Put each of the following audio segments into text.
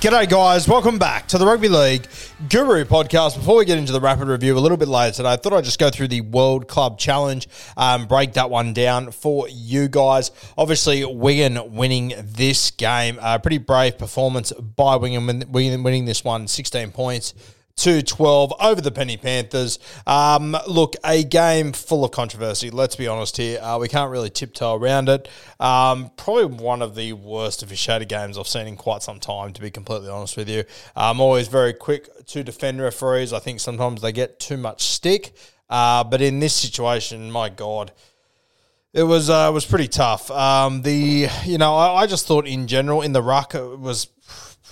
G'day guys, welcome back to the Rugby League Guru Podcast. Before we get into the rapid review a little bit later today, I thought I'd just go through the World Club Challenge, break that one down for you guys. Obviously, Wigan winning this game. Pretty brave performance by Wigan winning this one, 16 points. 2-12 over the Penrith Panthers. Look, a game full of controversy, let's be honest here. We can't really tiptoe around it. Probably one of the worst officiated games I've seen in quite some time, to be completely honest with you. I'm always very quick to defend referees. I think sometimes they get too much stick. But in this situation, my God, it was pretty tough. I just thought in general, in the ruck, it was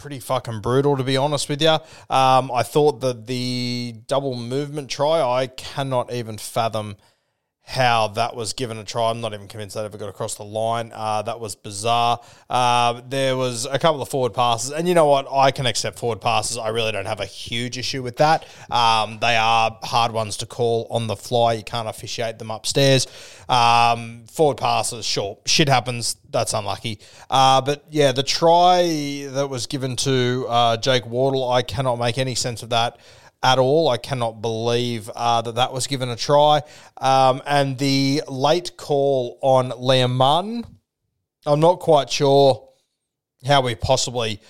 pretty fucking brutal, to be honest with you. I thought that the double movement try, I cannot even fathom how that was given a try. I'm not even convinced that ever got across the line. That was bizarre. There was a couple of forward passes, and you know what? I can accept forward passes. I really don't have a huge issue with that. They are hard ones to call on the fly. You can't officiate them upstairs. Forward passes, sure, shit happens. That's unlucky. But yeah, the try that was given to Jake Wardle, I cannot make any sense of that at all. I cannot believe that was given a try. And the late call on Liam Martin, I'm not quite sure how we possibly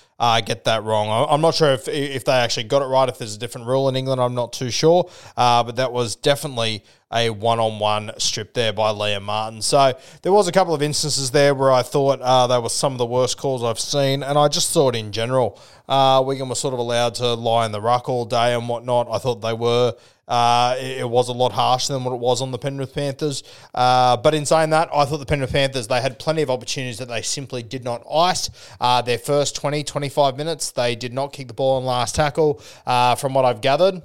get that wrong. I'm not sure if they actually got it right, if there's a different rule in England, I'm not too sure. But that was definitely a one-on-one strip there by Liam Martin. So there was a couple of instances there where I thought they were some of the worst calls I've seen, and I just thought in general Wigan was sort of allowed to lie in the ruck all day and whatnot. I thought they were. It was a lot harsher than what it was on the Penrith Panthers. But in saying that, I thought the Penrith Panthers, they had plenty of opportunities that they simply did not ice. Their first 20-25 minutes, they did not kick the ball on last tackle. From what I've gathered,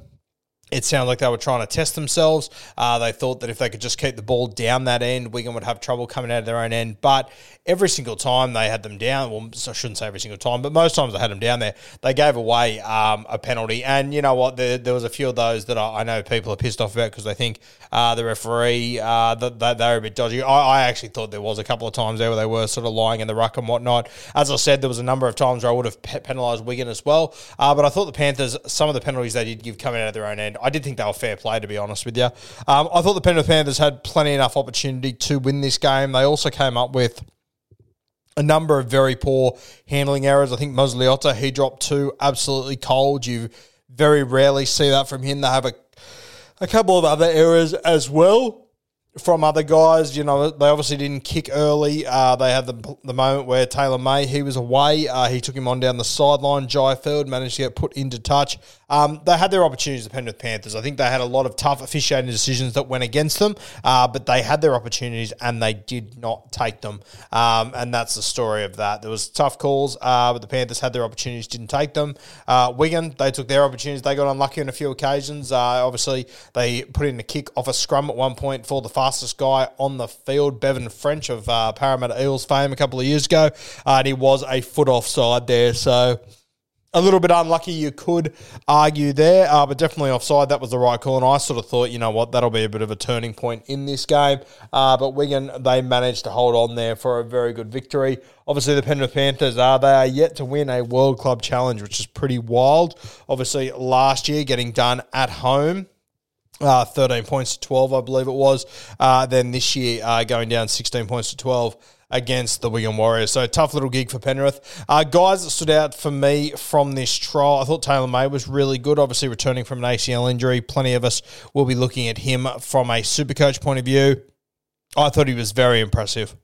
it sounds like they were trying to test themselves. They thought that if they could just keep the ball down that end, Wigan would have trouble coming out of their own end. But every single time they had them down, well, I shouldn't say every single time, but most times they had them down there, they gave away a penalty. And you know what? There was a few of those that I know people are pissed off about because they think the referee, they're a bit dodgy. I actually thought there was a couple of times there where they were sort of lying in the ruck and whatnot. As I said, there was a number of times where I would have penalised Wigan as well. But I thought the Panthers, some of the penalties they did give coming out of their own end, I did think they were fair play, to be honest with you. I thought the Penrith Panthers had plenty enough opportunity to win this game. They also came up with a number of very poor handling errors. I think Mosliotta, he dropped two absolutely cold. You very rarely see that from him. They have a couple of other errors as well from other guys. You know, they obviously didn't kick early. They had the moment where Taylor May, he was away. He took him on down the sideline. Jai Field managed to get put into touch. They had their opportunities, the Penrith Panthers. I think they had a lot of tough officiating decisions that went against them, but they had their opportunities and they did not take them. And that's the story of that. There was tough calls, but the Panthers had their opportunities, didn't take them. Wigan, they took their opportunities. They got unlucky on a few occasions. Obviously, they put in a kick off a scrum at one point for the fastest guy on the field, Bevan French of Parramatta Eels fame a couple of years ago, and he was a foot offside there, so a little bit unlucky, you could argue there, but definitely offside. That was the right call, and I sort of thought, you know what, that'll be a bit of a turning point in this game. But Wigan, they managed to hold on there for a very good victory. Obviously, the Penrith Panthers, they are yet to win a World Club Challenge, which is pretty wild. Obviously, last year, getting done at home, 13 points to 12, I believe it was. Then this year, going down 16 points to 12. Against the Wigan Warriors. So, tough little gig for Penrith. Guys that stood out for me from this trial, I thought Taylor May was really good, obviously returning from an ACL injury. Plenty of us will be looking at him from a Supercoach point of view. I thought he was very impressive.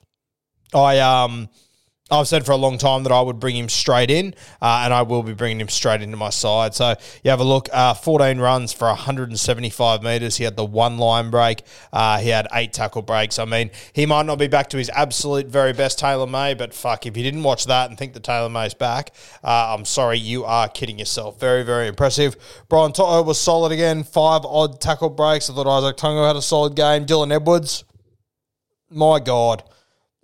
I've said for a long time that I would bring him straight in, and I will be bringing him straight into my side. So you have a look, 14 runs for 175 metres. He had the one line break. He had 8 tackle breaks. I mean, he might not be back to his absolute very best Taylor May, but fuck, if you didn't watch that and think that Taylor May's back, I'm sorry, you are kidding yourself. Very, very impressive. Brian Toto was solid again, 5 odd tackle breaks. I thought Isaac Tungo had a solid game. Dylan Edwards, my God,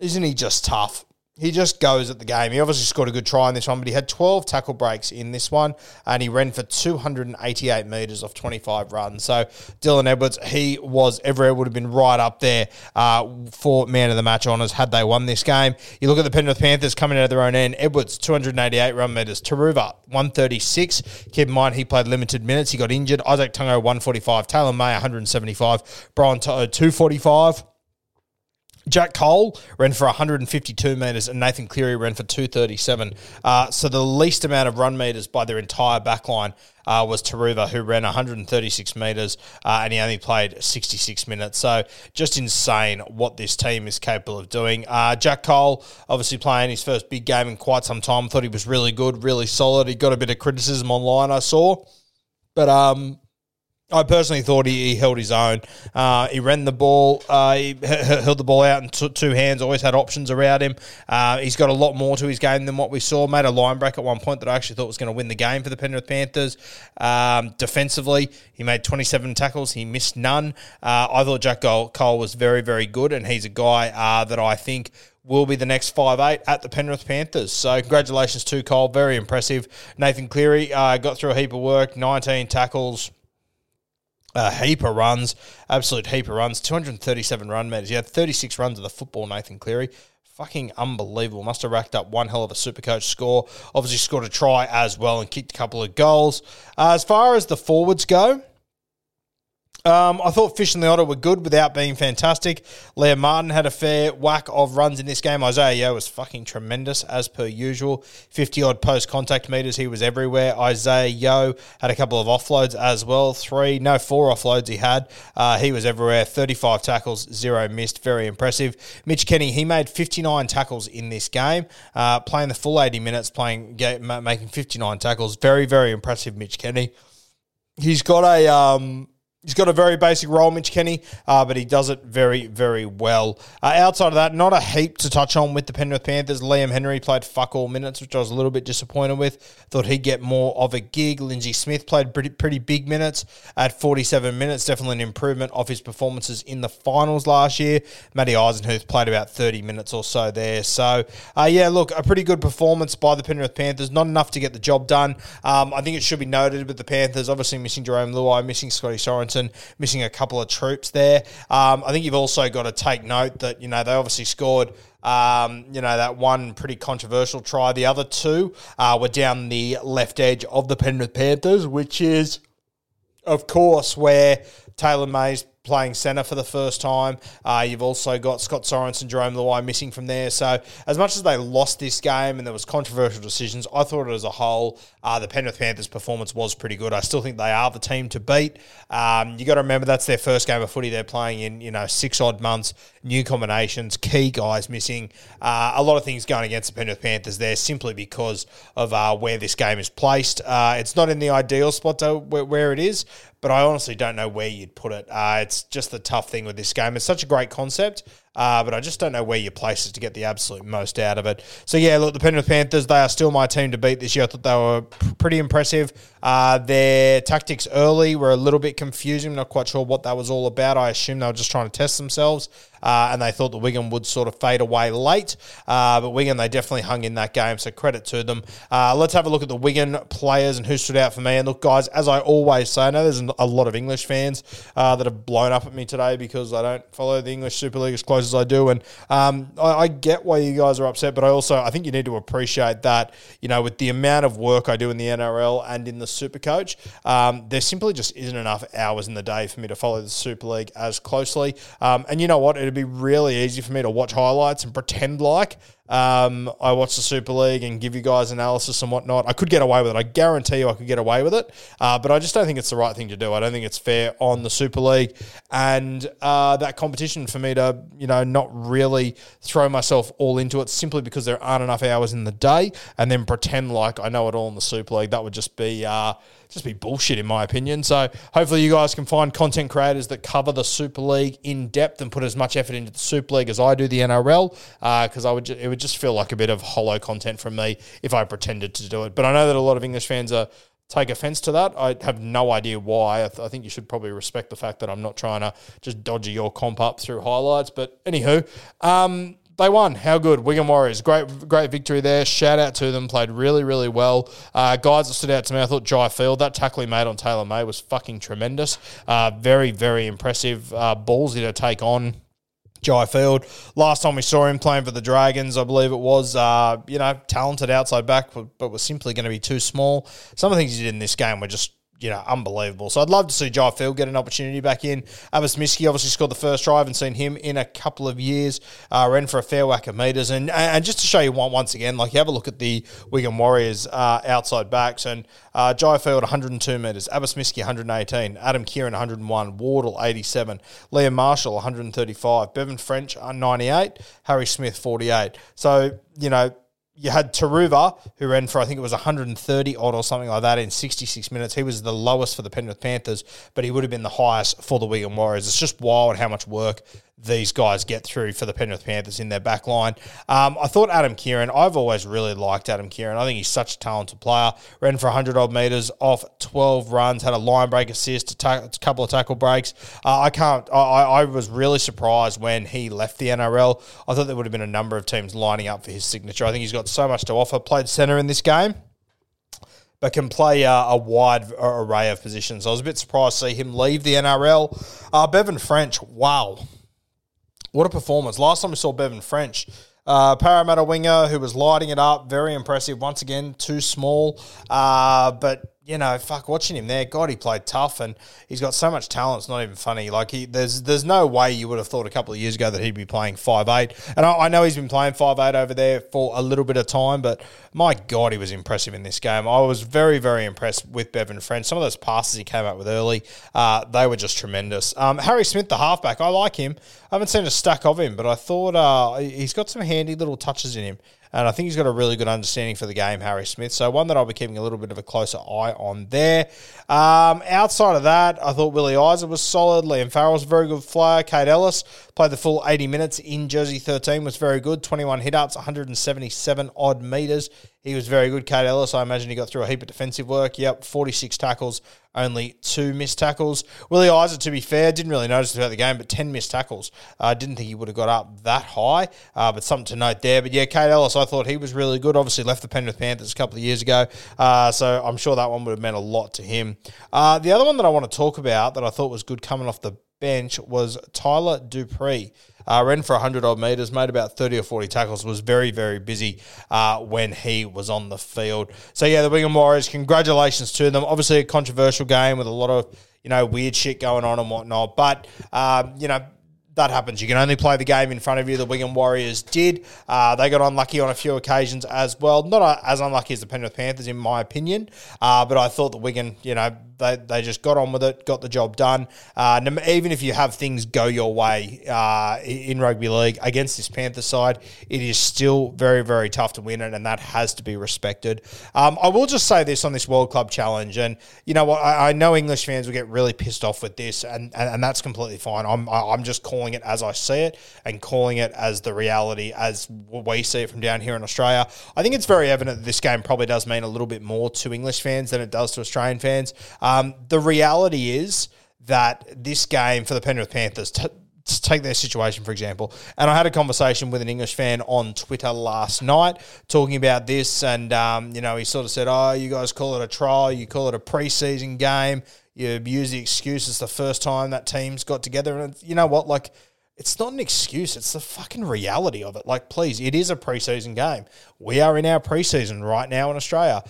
isn't he just tough? He just goes at the game. He obviously scored a good try in this one, but he had 12 tackle breaks in this one, and he ran for 288 metres off 25 runs. So Dylan Edwards, he was everywhere, would have been right up there for man of the match honours had they won this game. You look at the Penrith Panthers coming out of their own end. Edwards, 288 run metres. Taruva, 136. Keep in mind, he played limited minutes. He got injured. Isaac Tungo, 145. Taylor May, 175. Brian Toto, 245. Jack Cole ran for 152 metres and Nathan Cleary ran for 237. So the least amount of run metres by their entire backline was Taruva, who ran 136 metres and he only played 66 minutes. So just insane what this team is capable of doing. Jack Cole obviously playing his first big game in quite some time. Thought he was really good, really solid. He got a bit of criticism online, I saw. But I personally thought he held his own. He ran the ball. He held the ball out in two hands, always had options around him. He's got a lot more to his game than what we saw. Made a line break at one point that I actually thought was going to win the game for the Penrith Panthers. Defensively, he made 27 tackles. He missed none. I thought Jack Cole was very, very good, and he's a guy that I think will be the next 5'8" at the Penrith Panthers. So congratulations to Cole. Very impressive. Nathan Cleary got through a heap of work, 19 tackles. A heap of runs, absolute heap of runs, 237 run metres. He had 36 runs of the football, Nathan Cleary. Fucking unbelievable. Must have racked up one hell of a Supercoach score. Obviously scored a try as well and kicked a couple of goals. As far as the forwards go, I thought Fish and the Otter were good without being fantastic. Liam Martin had a fair whack of runs in this game. Isaiah Yeo was fucking tremendous as per usual. 50-odd post-contact metres. He was everywhere. Isaiah Yeo had a couple of offloads as well. 4 offloads he had. He was everywhere. 35 tackles, 0 missed. Very impressive. Mitch Kenny, he made 59 tackles in this game. Playing the full 80 minutes, making 59 tackles. Very, very impressive, Mitch Kenny. He's got a very basic role, Mitch Kenny, but he does it very, very well. Outside of that, not a heap to touch on with the Penrith Panthers. Liam Henry played fuck all minutes, which I was a little bit disappointed with. Thought he'd get more of a gig. Lindsay Smith played pretty big minutes at 47 minutes. Definitely an improvement off his performances in the finals last year. Matty Eisenhuth played about 30 minutes or so there. So, look, a pretty good performance by the Penrith Panthers. Not enough to get the job done. I think it should be noted with the Panthers, obviously missing Jerome Luai, missing Scotty Sorensen, missing a couple of troops there. I think you've also got to take note that, you know, they obviously scored, that one pretty controversial try. The other two were down the left edge of the Penrith Panthers, which is, of course, where Taylor May's playing centre for the first time. You've also got Scott Sorensen and Jerome Luai missing from there. So as much as they lost this game and there was controversial decisions, I thought as a whole, the Penrith Panthers' performance was pretty good. I still think they are the team to beat. You got to remember that's their first game of footy. They're playing in, 6 odd months, new combinations, key guys missing. A lot of things going against the Penrith Panthers there simply because of where this game is placed. It's not in the ideal spot to where it is, but I honestly don't know where you'd put it. It's just the tough thing with this game. It's such a great concept, but I just don't know where you place it to get the absolute most out of it. So, yeah, look, the Penrith Panthers, they are still my team to beat this year. I thought they were pretty impressive. Their tactics early were a little bit confusing. I'm not quite sure what that was all about. I assume they were just trying to test themselves, and they thought that Wigan would sort of fade away late. But Wigan, they definitely hung in that game, so credit to them. Let's have a look at the Wigan players and who stood out for me. And look, guys, as I always say, I know there's a lot of English fans that have blown up at me today because I don't follow the English Super League as close as I do. And I get why you guys are upset, but I think you need to appreciate that, with the amount of work I do in the NRL and in the Supercoach, there simply just isn't enough hours in the day for me to follow the Super League as closely. And you know what? It'd be really easy for me to watch highlights and pretend like I watch the Super League and give you guys analysis and whatnot. I could get away with it. I guarantee you I could get away with it. But I just don't think it's the right thing to do. I don't think it's fair on the Super League and that competition for me to, not really throw myself all into it simply because there aren't enough hours in the day and then pretend like I know it all in the Super League. That would just be bullshit in my opinion. So hopefully you guys can find content creators that cover the Super League in depth and put as much effort into the Super League as I do the NRL because it would just feel like a bit of hollow content from me if I pretended to do it. But I know that a lot of English fans take offence to that. I have no idea why. I think you should probably respect the fact that I'm not trying to just dodgy your comp up through highlights. But anywho, they won. How good. Wigan Warriors. Great victory there. Shout out to them. Played really, really well. Guys that stood out to me, I thought Jai Field, that tackle he made on Taylor May was fucking tremendous. Very, very impressive. Ballsy to take on Jai Field. Last time we saw him playing for the Dragons, I believe it was, talented outside back, but was simply going to be too small. Some of the things he did in this game were just, unbelievable. So I'd love to see Jai Field get an opportunity back in. Abasmisky miski obviously scored the first try. I haven't seen him in a couple of years. Ran for a fair whack of metres. And just to show you once again, like you have a look at the Wigan Warriors outside backs and Jai Field 102 metres, Abasmisky 118, Adam Kieran 101, Wardle 87, Liam Marshall 135, Bevan French 98, Harry Smith 48. So, you had Taruva, who ran for, I think it was 130-odd or something like that in 66 minutes. He was the lowest for the Penrith Panthers, but he would have been the highest for the Wigan Warriors. It's just wild how much work these guys get through for the Penrith Panthers in their back line. I thought Adam Kieran, I've always really liked Adam Kieran. I think he's such a talented player. Ran for 100-odd metres off 12 runs, had a line break assist, a couple of tackle breaks. I was really surprised when he left the NRL. I thought there would have been a number of teams lining up for his signature. I think he's got so much to offer. Played centre in this game, but can play a wide array of positions. I was a bit surprised to see him leave the NRL. Bevan French, wow. What a performance. Last time we saw Bevan French, Parramatta winger who was lighting it up, very impressive. Once again, too small, but watching him there, God, he played tough, and he's got so much talent, it's not even funny. Like, there's no way you would have thought a couple of years ago that he'd be playing 5'8". And I know he's been playing 5'8" over there for a little bit of time, but my God, he was impressive in this game. I was very, very impressed with Bevan French. Some of those passes he came up with early, they were just tremendous. Harry Smith, the halfback, I like him. I haven't seen a stack of him, but I thought he's got some handy little touches in him. And I think he's got a really good understanding for the game, Harry Smith. So one that I'll be keeping a little bit of a closer eye on there. Outside of that, I thought Willie Isa was solid. Liam Farrell's a very good player. Kate Ellis played the full 80 minutes in Jersey 13, was very good. 21 hit-ups, 177-odd metres. He was very good, Kate Ellis. I imagine he got through a heap of defensive work. Yep, 46 tackles, only 2 missed tackles. Willie Isa, to be fair, didn't really notice throughout the game, but 10 missed tackles. I didn't think he would have got up that high, but something to note there. But yeah, Kate Ellis, I thought he was really good. Obviously left the Penrith Panthers a couple of years ago, so I'm sure that one would have meant a lot to him. The other one that I want to talk about that I thought was good coming off the bench was Tyler Dupree. Ran for 100-odd metres, made about 30 or 40 tackles, was very, very busy when he was on the field. So, yeah, the Wigan Warriors, congratulations to them. Obviously a controversial game with a lot of you know, weird shit going on and whatnot. But, you know, that happens. You can only play the game in front of you. The Wigan Warriors did. They got unlucky on a few occasions as well. Not as unlucky as the Penrith Panthers, in my opinion. But I thought that Wigan, you know, they just got on with it, got the job done. Even if you have things go your way in rugby league against this Panther side, it is still very, very tough to win it, and that has to be respected. I will just say this on this World Club Challenge, and you know what, I know English fans will get really pissed off with this, and that's completely fine. I'm just calling it as I see it and calling it as the reality as we see it from down here in Australia. I think it's very evident that this game probably does mean a little bit more to English fans than it does to Australian fans. The reality is that this game for the Penrith Panthers, to take their situation, for example, and I had a conversation with an English fan on Twitter last night talking about this, and you know, he sort of said, oh, you guys call it a trial, you call it a pre-season game, you use the excuse it's the first time that team's got together. And you know what, like, it's not an excuse. It's the fucking reality of it. Like, please, it is a preseason game. We are in our preseason right now in Australia.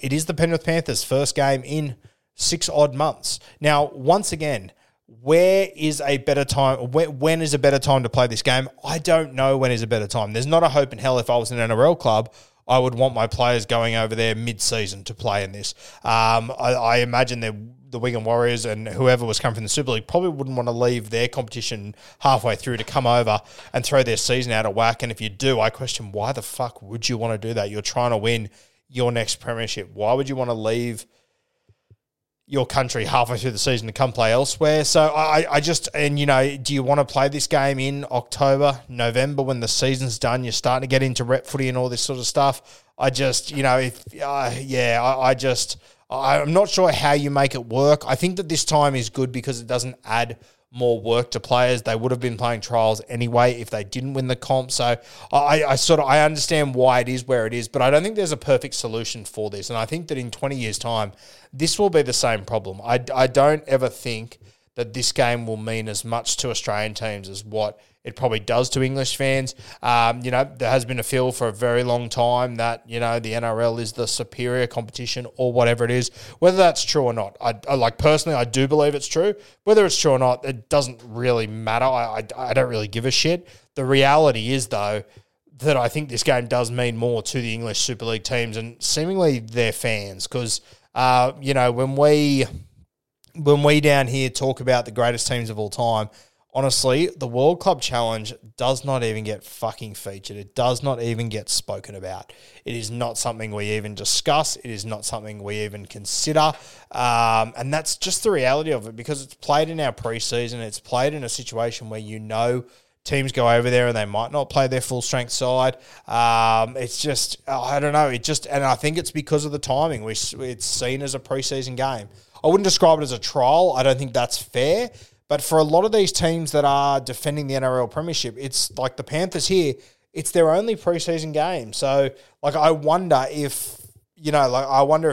It is the Penrith Panthers' first game in 6-odd months. Now, once again, when is a better time to play this game? I don't know when is a better time. There's not a hope in hell if I was in an NRL club I would want my players going over there mid-season to play in this. I imagine the Wigan Warriors and whoever was coming from the Super League probably wouldn't want to leave their competition halfway through to come over and throw their season out of whack. And if you do, I question why the fuck would you want to do that? You're trying to win your next premiership. Why would you want to leave your country halfway through the season to come play elsewhere? So I just, and you know, do you want to play this game in October, November when the season's done, you're starting to get into rep footy and all this sort of stuff? I just, you know, I'm not sure how you make it work. I think that this time is good because it doesn't add more work to players. They would have been playing trials anyway if they didn't win the comp. So I understand why it is where it is, but I don't think there's a perfect solution for this. And I think that in 20 years' time, this will be the same problem. I don't ever think that this game will mean as much to Australian teams as what it probably does to English fans. You know, there has been a feel for a very long time that, you know, the NRL is the superior competition or whatever it is. Whether that's true or not, personally, I do believe it's true. Whether it's true or not, it doesn't really matter. I don't really give a shit. The reality is, though, that I think this game does mean more to the English Super League teams and seemingly their fans because, you know, when we down here talk about the greatest teams of all time, honestly, the World Club Challenge does not even get fucking featured. It does not even get spoken about. It is not something we even discuss. It is not something we even consider. And that's just the reality of it because it's played in our preseason. It's played in a situation where, you know, teams go over there and they might not play their full strength side. It's just, I don't know. It just, and I think it's because of the timing. It's seen as a preseason game. I wouldn't describe it as a trial. I don't think that's fair. But for a lot of these teams that are defending the NRL premiership, it's like the Panthers here, it's their only preseason game. So, like, I wonder if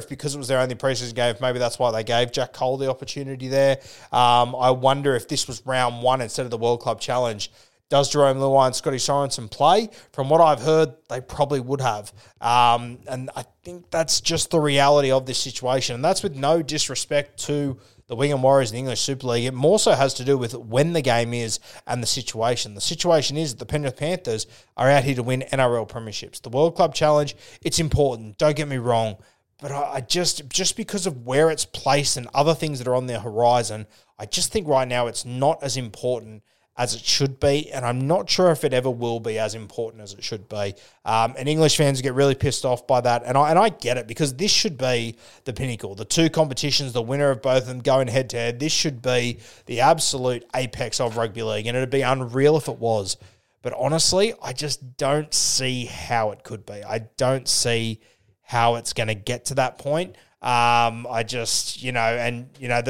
because it was their only preseason game, maybe that's why they gave Jack Cole the opportunity there. I wonder if this was round one instead of the World Club Challenge. Does Jerome Luai and Scott Sorensen play? From what I've heard, they probably would have. And I think that's just the reality of this situation. And that's with no disrespect to the Wigan Warriors in the English Super League. It more so has to do with when the game is and the situation. The situation is that the Penrith Panthers are out here to win NRL premierships. The World Club Challenge, it's important, don't get me wrong, but I just because of where it's placed and other things that are on their horizon, I just think right now it's not as important as it should be, and I'm not sure if it ever will be as important as it should be. And English fans get really pissed off by that, and I get it, because this should be the pinnacle. The two competitions, the winner of both of them going head-to-head, this should be the absolute apex of rugby league, and it would be unreal if it was. But honestly, I just don't see how it could be. I don't see how it's going to get to that point. I just, you know, and, you know,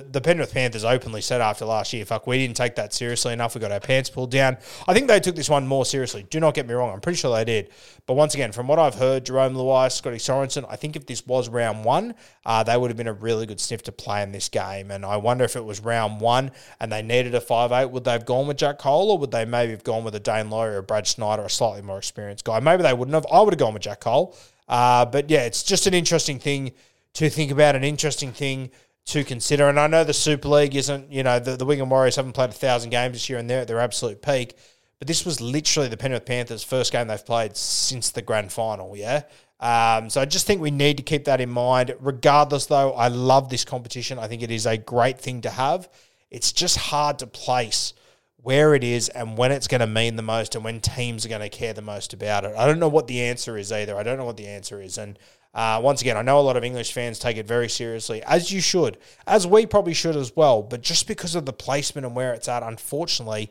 The Penrith Panthers openly said after last year, fuck, we didn't take that seriously enough. We got our pants pulled down. I think they took this one more seriously. Do not get me wrong. I'm pretty sure they did. But once again, from what I've heard, Jerome Luai, Scotty Sorensen, I think if this was round one, they would have been a really good sniff to play in this game. And I wonder if it was round one and they needed a 5'8", would they have gone with Jack Cole, or would they maybe have gone with a Dane Laurie or Brad Schneider, a slightly more experienced guy? Maybe they wouldn't have. I would have gone with Jack Cole. But yeah, it's just an interesting thing to think about, an interesting thing to consider. And I know the Super League isn't, you know, the Wigan Warriors haven't played 1,000 games this year and they're at their absolute peak. But this was literally the Penrith Panthers' first game they've played since the grand final, yeah? So I just think we need to keep that in mind. Regardless, though, I love this competition. I think it is a great thing to have. It's just hard to place where it is and when it's going to mean the most and when teams are going to care the most about it. I don't know what the answer is either. I don't know what the answer is. And once again, I know a lot of English fans take it very seriously, as you should, as we probably should as well. But just because of the placement and where it's at, unfortunately,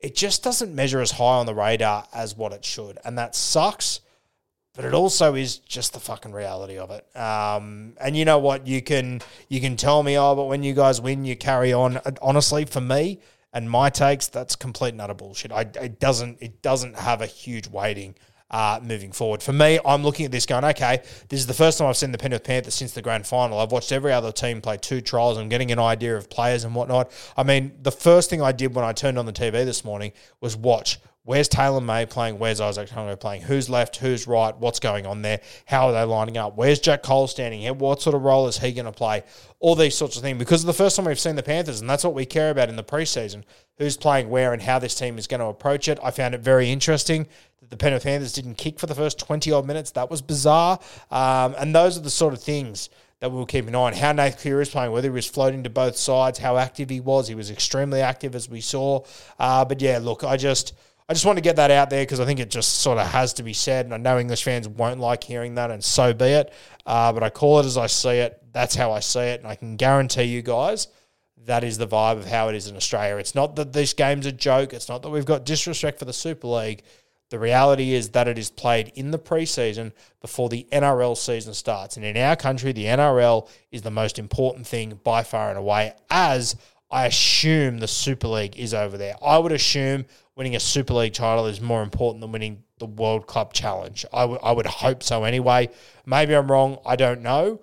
it just doesn't measure as high on the radar as what it should. And that sucks, but it also is just the fucking reality of it. And you know what? You can tell me, oh, but when you guys win, you carry on. Honestly, for me, and my takes, that's complete and utter bullshit. It doesn't have a huge weighting moving forward. For me, I'm looking at this going, okay, this is the first time I've seen the Penrith Panthers since the grand final. I've watched every other team play two trials. I'm getting an idea of players and whatnot. I mean, the first thing I did when I turned on the TV this morning was watch, where's Taylor May playing? Where's Isaac Tungo playing? Who's left? Who's right? What's going on there? How are they lining up? Where's Jack Cole standing here? What sort of role is he going to play? All these sorts of things. Because it's the first time we've seen the Panthers, and that's what we care about in the preseason, who's playing where and how this team is going to approach it. I found it very interesting that the Penrith Panthers didn't kick for the first 20-odd minutes. That was bizarre. And those are the sort of things that we'll keep an eye on. How Nathan Cleary is playing, whether he was floating to both sides, how active he was. He was extremely active, as we saw. But, yeah, look, I just want to get that out there because I think it just sort of has to be said, and I know English fans won't like hearing that, and so be it. But I call it as I see it. That's how I see it, and I can guarantee you guys that is the vibe of how it is in Australia. It's not that this game's a joke. It's not that we've got disrespect for the Super League. The reality is that it is played in the preseason before the NRL season starts, and in our country, the NRL is the most important thing by far and away, as I assume the Super League is over there. I would assume winning a Super League title is more important than winning the World Club Challenge. I would hope so anyway. Maybe I'm wrong. I don't know.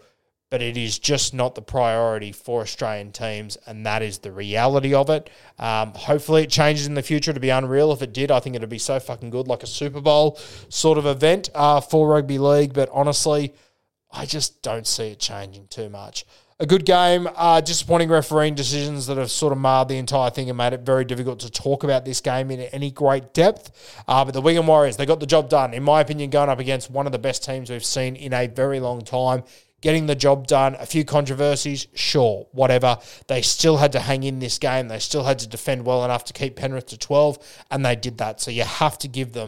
But it is just not the priority for Australian teams, and that is the reality of it. Hopefully it changes in the future. To be unreal, if it did, I think it would be so fucking good, like a Super Bowl sort of event for rugby league. But honestly, I just don't see it changing too much. A good game, disappointing refereeing decisions that have sort of marred the entire thing and made it very difficult to talk about this game in any great depth. But the Wigan Warriors, they got the job done. In my opinion, going up against one of the best teams we've seen in a very long time, getting the job done. A few controversies, sure, whatever. They still had to hang in this game. They still had to defend well enough to keep Penrith to 12, and they did that. So you have to give them.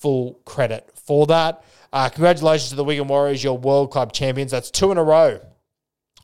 Full credit for that. Congratulations to the Wigan Warriors, your World Club champions. That's two in a row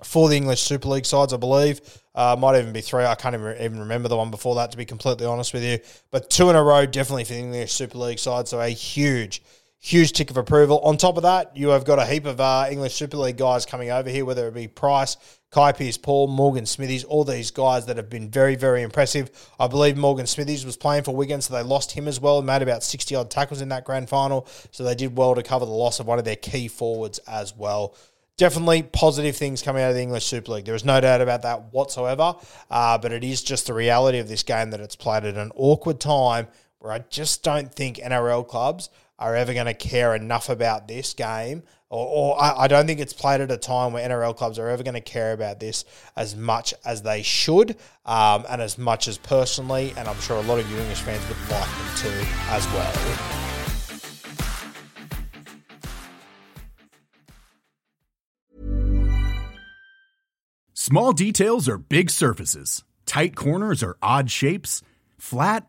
for the English Super League sides, I believe. Might even be three. I can't even remember the one before that, to be completely honest with you. But two in a row, definitely for the English Super League side. So a huge, huge tick of approval. On top of that, you have got a heap of English Super League guys coming over here, whether it be Price, Kai Pierce-Paul, Morgan Smithies, all these guys that have been very, very impressive. I believe Morgan Smithies was playing for Wigan, so they lost him as well. Made about 60-odd tackles in that grand final, so they did well to cover the loss of one of their key forwards as well. Definitely positive things coming out of the English Super League. There is no doubt about that whatsoever, but it is just the reality of this game that it's played at an awkward time where I just don't think NRL clubs are ever going to care enough about this game, or I don't think it's played at a time where NRL clubs are ever going to care about this as much as they should, and as much as personally, and I'm sure a lot of you English fans would like them to as well. Small details are big surfaces. Tight corners are odd shapes. Flat,